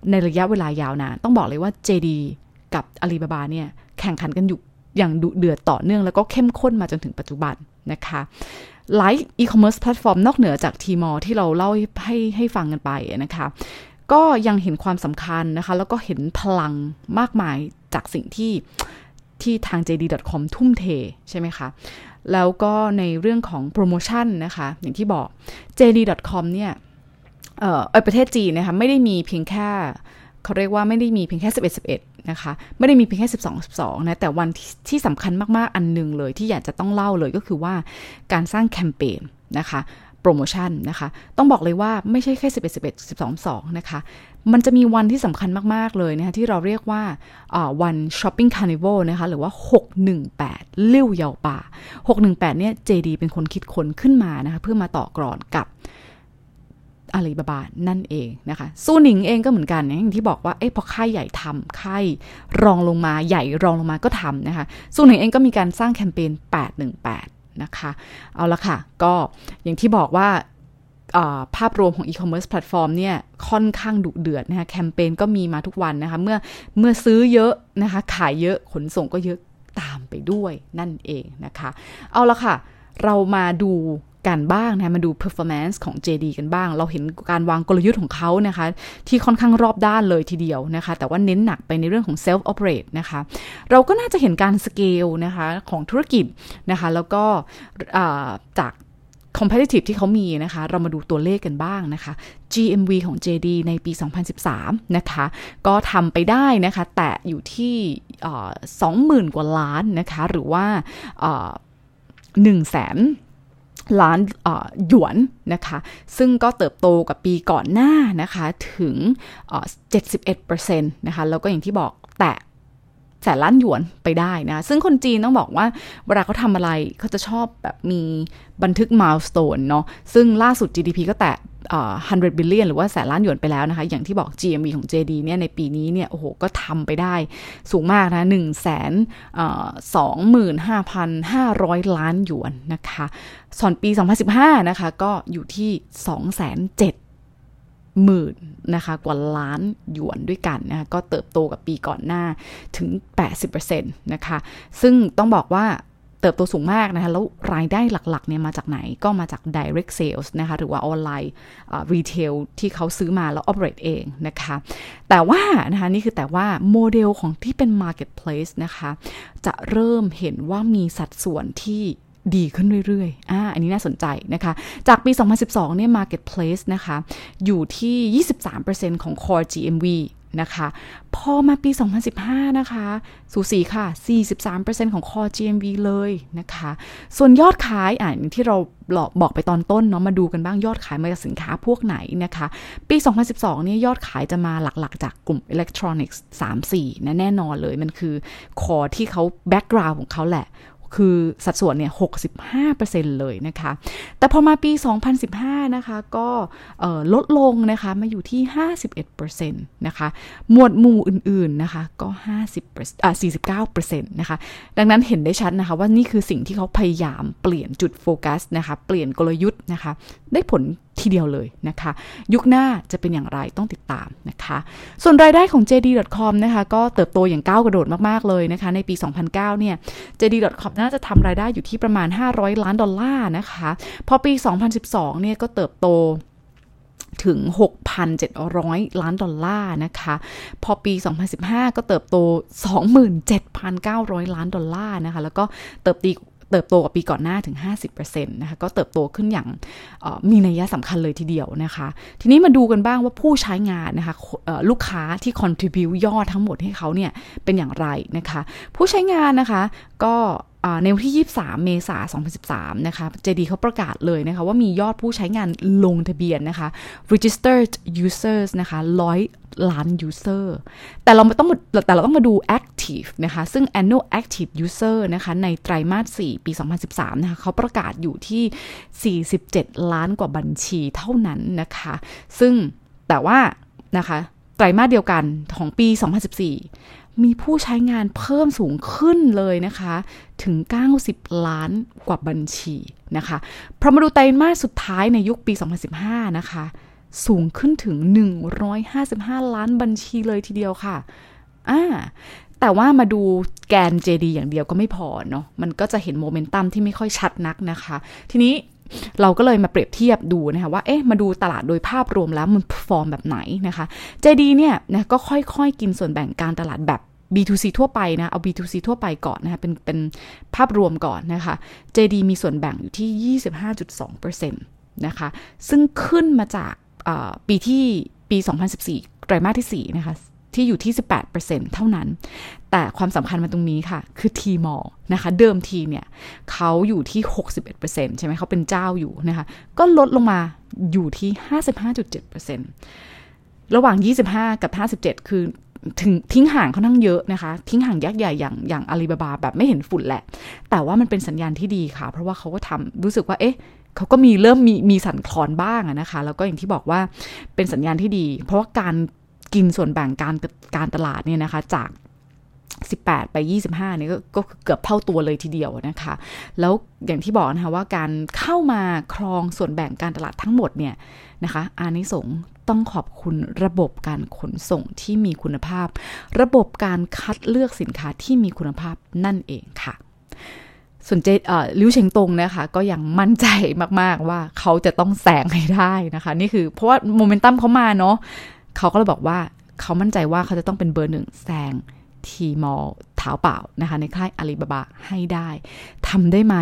ในระยะเวลายาวนานต้องบอกเลยว่า เจ ดี กับ Alibaba เนี่ยแข่งขันกันอยู่อย่างดุเดือดต่อเนื่องแล้วก็เข้มข้นมาจนถึงปัจจุบันนะคะหลาย e-commerce platform นอกเหนือจาก Tmall ที่เราเล่าให้ให้ฟังกันไปนะคะก็ยังเห็นความสำคัญนะคะแล้วก็เห็นพลังมากมายจากสิ่งที่ที่ทาง เจ ดี ดอท คอม ทุ่มเทใช่ไหมคะแล้วก็ในเรื่องของโปรโมชั่นนะคะอย่างที่บอก เจ ดี ดอท คอม เนี่ยเอ่อประเทศจีนนะคะไม่ได้มีเพียงแค่เขาเรียกว่าไม่ได้มีเพียงแค่สิบเอ็ด สิบเอ็ดนะคะไม่ได้มีเพียงแค่สิบสอง สิบสองนะแต่วันที่สำคัญมากๆอันนึงเลยที่อยากจะต้องเล่าเลยก็คือว่าการสร้างแคมเปญนะคะโปรโมชั่นนะคะต้องบอกเลยว่าไม่ใช่แค่สิบเอ็ด สิบเอ็ด สิบสอง สิบสองนะคะมันจะมีวันที่สำคัญมากๆเลยนะคะที่เราเรียกว่าเอ่อวัน Shopping Carnival นะคะหรือว่าหกหนึ่งแปดเลี่ยวเยาป่าหกหนึ่งแปดเนี่ย เจ ดี เป็นคนคิดค้นขึ้นมานะคะเพื่อมาต่อกรอนกับAlibaba นั่นเองนะคะซูหนิงเองก็เหมือนกันอย่างที่บอกว่าเอ๊ะพอค่ายใหญ่ทำค่ายรองลงมาใหญ่รองลงมาก็ทำนะคะซูหนิงเองก็มีการสร้างแคมเปญแปดหนึ่งแปดนะคะเอาละค่ะก็อย่างที่บอกว่าภาพรวมของ e-commerce platform เนี่ยค่อนข้างดุเดือดนะคะแคมเปญก็มีมาทุกวันนะคะเมื่อเมื่อซื้อเยอะนะคะขายเยอะขนส่งก็เยอะตามไปด้วยนั่นเองนะคะเอาละค่ะเรามาดูกันบ้างนะมาดู performance ของ เจ ดี กันบ้างเราเห็นการวางกลยุทธ์ของเขานะคะที่ค่อนข้างรอบด้านเลยทีเดียวนะคะแต่ว่าเน้นหนักไปในเรื่องของ self operate นะคะเราก็น่าจะเห็นการ scale นะคะของธุรกิจนะคะแล้วก็จาก competitive ที่เขามีนะคะเรามาดูตัวเลขกันบ้างนะคะ จี เอ็ม วี ของ เจ ดี ในปีสองพันสิบสามนะคะก็ทำไปได้นะคะแต่อยู่ที่สองหมื่นกว่าล้านนะคะหรือว่าหนึ่งแสนล้านหยวนนะคะซึ่งก็เติบโตกับปีก่อนหน้านะคะถึง เจ็ดสิบเอ็ดเปอร์เซ็นต์ นะคะแล้วก็อย่างที่บอกแต่แสนล้านหยวนไปได้นะซึ่งคนจีนต้องบอกว่าเวลาเขาทำอะไรเขาจะชอบแบบมีบันทึก milestone เนาะซึ่งล่าสุด จี ดี พี ก็แตะหนึ่งร้อย บิลเลียน หรือว่าแสนล้านหยวนไปแล้วนะคะอย่างที่บอก จี เอ็ม วี ของ เจ ดี เนี่ยในปีนี้เนี่ยโอ้โหก็ทำไปได้สูงมากนะ หนึ่งแสนสองหมื่นห้าพันห้าร้อย ล้านหยวนนะคะส่วนปีสองพันสิบห้านะคะก็อยู่ที่ สองแสนเจ็ดหมื่น นะคะกว่าล้านหยวนด้วยกันนะคะก็เติบโตกับปีก่อนหน้าถึง แปดสิบเปอร์เซ็นต์ นะคะซึ่งต้องบอกว่าเติบโตสูงมากนะคะแล้วรายได้หลักๆเนี่ยมาจากไหนก็มาจาก direct sales นะคะหรือว่าออนไลน์ retail ที่เขาซื้อมาแล้ว operate เองนะคะแต่ว่านะคะนี่คือแต่ว่าโมเดลของที่เป็น marketplace นะคะจะเริ่มเห็นว่ามีสัดส่วนที่ดีขึ้นเรื่อยๆอ่าอันนี้น่าสนใจนะคะจากปีสองพันสิบสองเนี่ย marketplace นะคะอยู่ที่ ยี่สิบสามเปอร์เซ็นต์ ของ core จี เอ็ม วีนะคะพอมาปีสองพันสิบห้านะคะสูสีค่ะ สี่สิบสามเปอร์เซ็นต์ ของ Core จี เอ็ม วี เลยนะคะส่วนยอดขายอ่ะที่เราบอกไปตอนต้นเนาะมาดูกันบ้างยอดขายมาจากสินค้าพวกไหนนะคะปีสองพันสิบสองเนี่ยยอดขายจะมาหลักๆจากกลุ่ม Electronics สามสี่ นะแน่นอนเลยมันคือ Core ที่เขา background ของเขาแหละคือสัดส่วนเนี่ย หกสิบห้าเปอร์เซ็นต์ เลยนะคะแต่พอมาปีสองพันสิบห้านะคะก็เอ่อลดลงนะคะมาอยู่ที่ ห้าสิบเอ็ดเปอร์เซ็นต์ นะคะหมวดหมู่อื่นๆนะคะก็ ห้าสิบเปอร์เซ็นต์ อ่ะ สี่สิบเก้าเปอร์เซ็นต์ นะคะดังนั้นเห็นได้ชัดนะคะว่านี่คือสิ่งที่เขาพยายามเปลี่ยนจุดโฟกัสนะคะเปลี่ยนกลยุทธ์นะคะได้ผลทีเดียวเลยนะคะยุคหน้าจะเป็นอย่างไรต้องติดตามนะคะส่วนรายได้ของ เจ ดี ดอท คอม นะคะก็เติบโตอย่างก้าวกระโดดมากๆเลยนะคะในปีสองพันเก้าเนี่ย เจ ดี ดอท คอม น่าจะทำรายได้อยู่ที่ประมาณห้าร้อยล้านดอลลาร์นะคะพอปีสองพันสิบสองเนี่ยก็เติบโตถึง หกพันเจ็ดร้อย ล้านดอลลาร์นะคะพอปีสองพันสิบห้าก็เติบโต สองหมื่นเจ็ดพันเก้าร้อย ล้านดอลลาร์นะคะแล้วก็เติบโตเติบโตกว่าปีก่อนหน้าถึง ห้าสิบเปอร์เซ็นต์ นะคะก็เติบโตขึ้นอย่างมีนัยสำคัญเลยทีเดียวนะคะทีนี้มาดูกันบ้างว่าผู้ใช้งานนะคะลูกค้าที่ contribute ยอดทั้งหมดให้เขาเนี่ยเป็นอย่างไรนะคะผู้ใช้งานนะคะก็ ในวันที่ยี่สิบสามเมษายนสองพันสิบสามนะคะ เจ ดี เขาประกาศเลยนะคะว่ามียอดผู้ใช้งานลงทะเบียนนะคะ registered users นะคะหนึ่งร้อยล้าน user แต่เราต้องแต่เราต้องมาดู active นะคะซึ่ง annual active user นะคะในไตรมาสสี่ปีสองพันสิบสามนะคะเขาประกาศอยู่ที่สี่สิบเจ็ดล้านกว่าบัญชีเท่านั้นนะคะซึ่งแต่ว่านะคะไตรมาสเดียวกันของปีสองพันสิบสี่มีผู้ใช้งานเพิ่มสูงขึ้นเลยนะคะถึงเก้าสิบล้านกว่าบัญชีนะคะพอมาดูไตรมาสสุดท้ายในยุคปีสองพันสิบห้านะคะสูงขึ้นถึงหนึ่งร้อยห้าสิบห้าล้านบัญชีเลยทีเดียวค่ะอ่าแต่ว่ามาดูแกน เจ ดี อย่างเดียวก็ไม่พอเนาะมันก็จะเห็นโมเมนตัมที่ไม่ค่อยชัดนักนะคะทีนี้เราก็เลยมาเปรียบเทียบดูนะคะว่าเอ๊ะมาดูตลาดโดยภาพรวมแล้วมันฟอร์มแบบไหนนะคะ เจ ดี เนี่ยนะก็ค่อยๆกินส่วนแบ่งการตลาดแบบ บี ทู ซี ทั่วไปนะเอา บี ทู ซี ทั่วไปก่อนนะคะเป็นเป็นภาพรวมก่อนนะคะ เจ ดี มีส่วนแบ่งอยู่ที่ ยี่สิบห้าจุดสองเปอร์เซ็นต์ นะคะซึ่งขึ้นมาจากปีที่ปีสองพันสิบสี่ไตรมาสที่สี่นะคะที่อยู่ที่ สิบแปดเปอร์เซ็นต์ เท่านั้นแต่ความสำคัญมาตรงนี้ค่ะคือ Tmall นะคะเดิมทีเนี่ยเขาอยู่ที่ หกสิบเอ็ดเปอร์เซ็นต์ ใช่ไหมเขาเป็นเจ้าอยู่นะคะก็ลดลงมาอยู่ที่ ห้าสิบห้าจุดเจ็ดเปอร์เซ็นต์ ระหว่างยี่สิบห้ากับห้าสิบเจ็ดคือถึงทิ้งห่างเขานั่งเยอะนะคะทิ้งห่างยักษ์ใหญ่อย่างอย่าง Alibaba แบบไม่เห็นฝุ่นแหละแต่ว่ามันเป็นสัญญาณที่ดีค่ะเพราะว่าเขาก็ทำรู้สึกว่าเอ๊ะเขาก็มีเริ่มมีมีสั่นคลอนบ้างนะคะแล้วก็อย่างที่บอกว่าเป็นสัญญาณที่ดีเพราะว่าการกินส่วนแบ่งการการตลาดเนี่ยนะคะจากสิบแปดไปยี่สิบห้าเนี่ยก็เกือบเท่าตัวเลยทีเดียวนะคะแล้วอย่างที่บอกนะคะว่าการเข้ามาครองส่วนแบ่งการตลาดทั้งหมดเนี่ยนะคะอานิสงส์ต้องขอบคุณระบบการขนส่งที่มีคุณภาพระบบการคัดเลือกสินค้าที่มีคุณภาพนั่นเองค่ะส่วนเจเอ่อลิ้วเฉิงตงนะคะก็ยังมั่นใจมากๆว่าเขาจะต้องแซงให้ได้นะคะนี่คือเพราะว่าโมเมนตัมเขามาเนาะเขาก็เลยบอกว่าเขามั่นใจว่าเขาจะต้องเป็นเบอร์หนึ่งแซงทีมอลเท้าเปล่านะคะในค่ายอาลีบาบาให้ได้ทำได้ไหม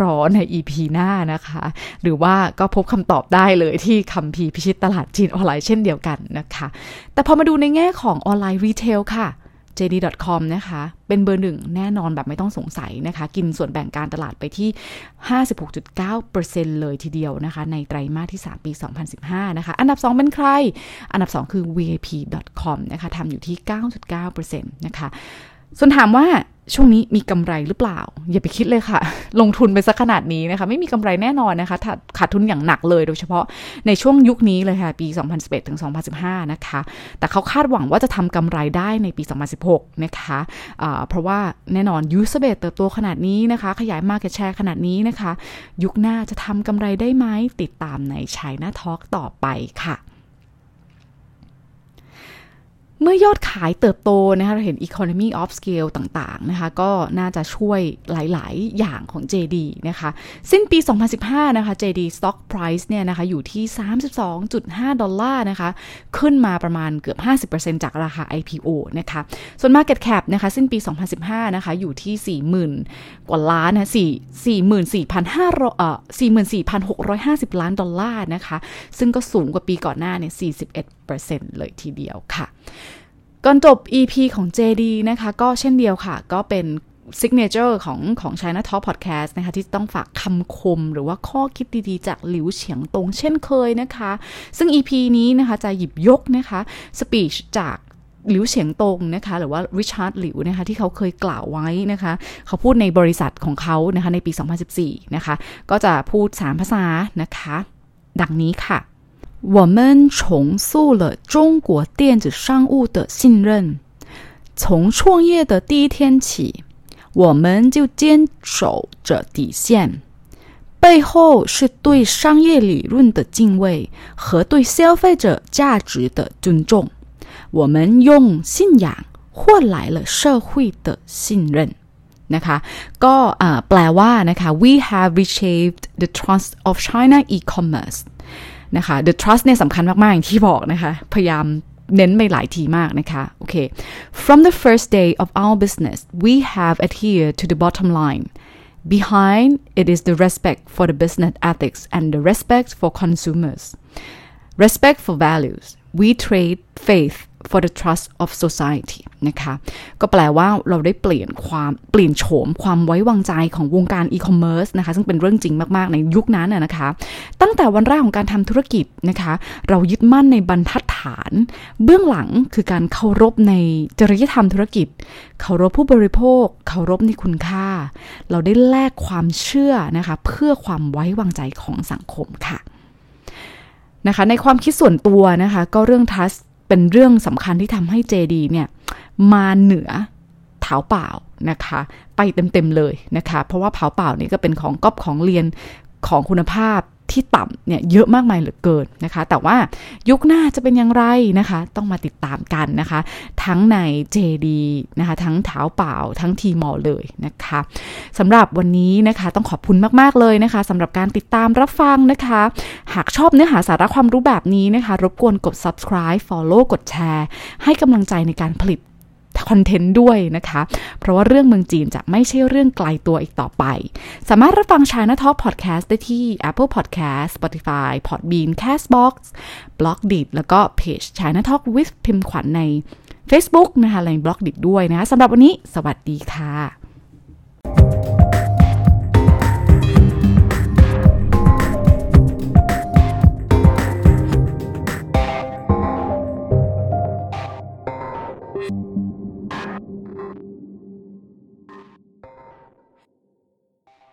รอใน อี พี หน้านะคะหรือว่าก็พบคำตอบได้เลยที่คัมภีร์พิชิตตลาดจีนออนไลน์เช่นเดียวกันนะคะแต่พอมาดูในแง่ของออนไลน์รีเทลค่ะ เจ ดี ดอท คอม นะคะเป็นเบอร์หนึ่งแน่นอนแบบไม่ต้องสงสัยนะคะกินส่วนแบ่งการตลาดไปที่ ห้าสิบหกจุดเก้าเปอร์เซ็นต์ เลยทีเดียวนะคะในไตรมาสที่สามปีสองพันสิบห้านะคะอันดับสองเป็นใครอันดับสองคือ วี ไอ พี ดอท คอม นะคะทำอยู่ที่ เก้าจุดเก้าเปอร์เซ็นต์ นะคะส่วนถามว่าช่วงนี้มีกำไรหรือเปล่าอย่าไปคิดเลยค่ะลงทุนไปสักขนาดนี้นะคะไม่มีกำไรแน่นอนนะคะขาดทุนอย่างหนักเลยโดยเฉพาะในช่วงยุคนี้เลยค่ะปีสองพันสิบเอ็ดถึงสองพันสิบห้านะคะแต่เขาคาดหวังว่าจะทำกำไรได้ในปีสองพันสิบหกนะคะอ่าเพราะว่าแน่นอน user base เติบโตขนาดนี้นะคะขยาย market share ขนาดนี้นะคะยุคหน้าจะทำกำไรได้ไหมติดตามใน China Talk ต่อไปค่ะเมื่อยอดขายเติบโตนะคะเราเห็น economy of scale ต่างๆนะคะก็น่าจะช่วยหลายๆอย่างของ เจ ดี นะคะสิ้นปีสองพันสิบห้านะคะ เจ ดี stock price เนี่ยนะคะอยู่ที่ สามสิบสองจุดห้าดอลลาร์นะคะขึ้นมาประมาณเกือบ ห้าสิบเปอร์เซ็นต์ จากราคา ไอ พี โอ นะคะส่วน market cap นะคะสิ้นปีสองพันสิบห้านะคะอยู่ที่ สี่หมื่นกว่าล้านนะสี่หมื่นสี่พันห้าร้อย เอ่อ สี่หมื่นสี่พันหกร้อยห้าสิบล้านดอลลาร์นะคะซึ่งก็สูงกว่าปีก่อนหน้าเนี่ยสี่สิบเอ็ดเปอร์เซ็นต์ เลยทีเดียวค่ะก่อนจบ อี พี ของ เจ ดี นะคะก็เช่นเดียวค่ะก็เป็นซิกเนเจอร์ของของ China Talk Podcast นะคะที่ต้องฝากคำคมหรือว่าข้อคิดดีๆจากหลิวเฉียงตงเช่นเคยนะคะซึ่ง อี พี นี้นะคะจะหยิบยกนะคะสปีชจากหลิวเฉียงตงนะคะหรือว่าริชาร์ดหลิวนะคะที่เขาเคยกล่าวไว้นะคะเขาพูดในบริษัทของเขานะคะในปีสองพันสิบสี่นะคะก็จะพูดสามภาษานะคะดังนี้ค่ะ我们重塑了中国电子商务的信任。从创业的第一天起，我们就坚守着底线，背后是对商业理论的敬畏和对消费者价值的尊重。我们用信仰换来了社会的信任。นะคะก็แปลว่านะคะ We have reshaped the trust of China e-commerce。นะคะ The trust เนี่ยสำคัญมากๆอย่างที่บอกนะคะพยายามเน้นไปหลายทีมากนะคะโอเค From the first day of our business we have adhered to the bottom line behind it is the respect for the business ethics and the respect for consumers respect for values we trade faith for the trust of society นะคะก็แปลว่าเราได้เปลี่ยนความเปลี่ยนโฉมความไว้วางใจของวงการอีคอมเมิร์ซนะคะซึ่งเป็นเรื่องจริงมากๆในยุคนั้นนะคะตั้งแต่วันแรกของการทำธุรกิจนะคะเรายึดมั่นในบรรทัดฐานเบื้องหลังคือการเคารพในจริยธรรมธุรกิจเคารพผู้บริโภคเคารพในคุณค่าเราได้แลกความเชื่อนะคะเพื่อความไว้วางใจของสังคมค่ะนะคะในความคิดส่วนตัวนะคะก็เรื่อง trust เป็นเรื่องสำคัญที่ทำให้ เจ ดี เนี่ยมาเหนือเผาเปล่านะคะไปเต็มๆเลยนะคะเพราะว่าเผาเปล่านี่ก็เป็นของก๊อปของเรียนของคุณภาพที่ต่ำเนี่ยเยอะมากมายเหลือเกินนะคะแต่ว่ายุคหน้าจะเป็นอย่างไรนะคะต้องมาติดตามกันนะคะทั้งใน เจ ดี นะคะทั้งเท้าเปล่าทั้ง Tmall เลยนะคะสำหรับวันนี้นะคะต้องขอบคุณมากๆเลยนะคะสำหรับการติดตามรับฟังนะคะหากชอบเนื้อหาสาระความรู้แบบนี้นะคะรบกวนกด subscribe follow กดแชร์ให้กำลังใจในการผลิตคอนเทนต์ด้วยนะคะเพราะว่าเรื่องเมืองจีนจะไม่ใช่เรื่องไกลตัวอีกต่อไปสามารถรับฟัง China Talk Podcast ได้ที่ Apple Podcast Spotify Podbean Castbox Blogdit แล้วก็เพจ China Talk with พิมขวัญใน Facebook นะคะและใน Blogdit ด้วยนะคะสำหรับวันนี้สวัสดีค่ะ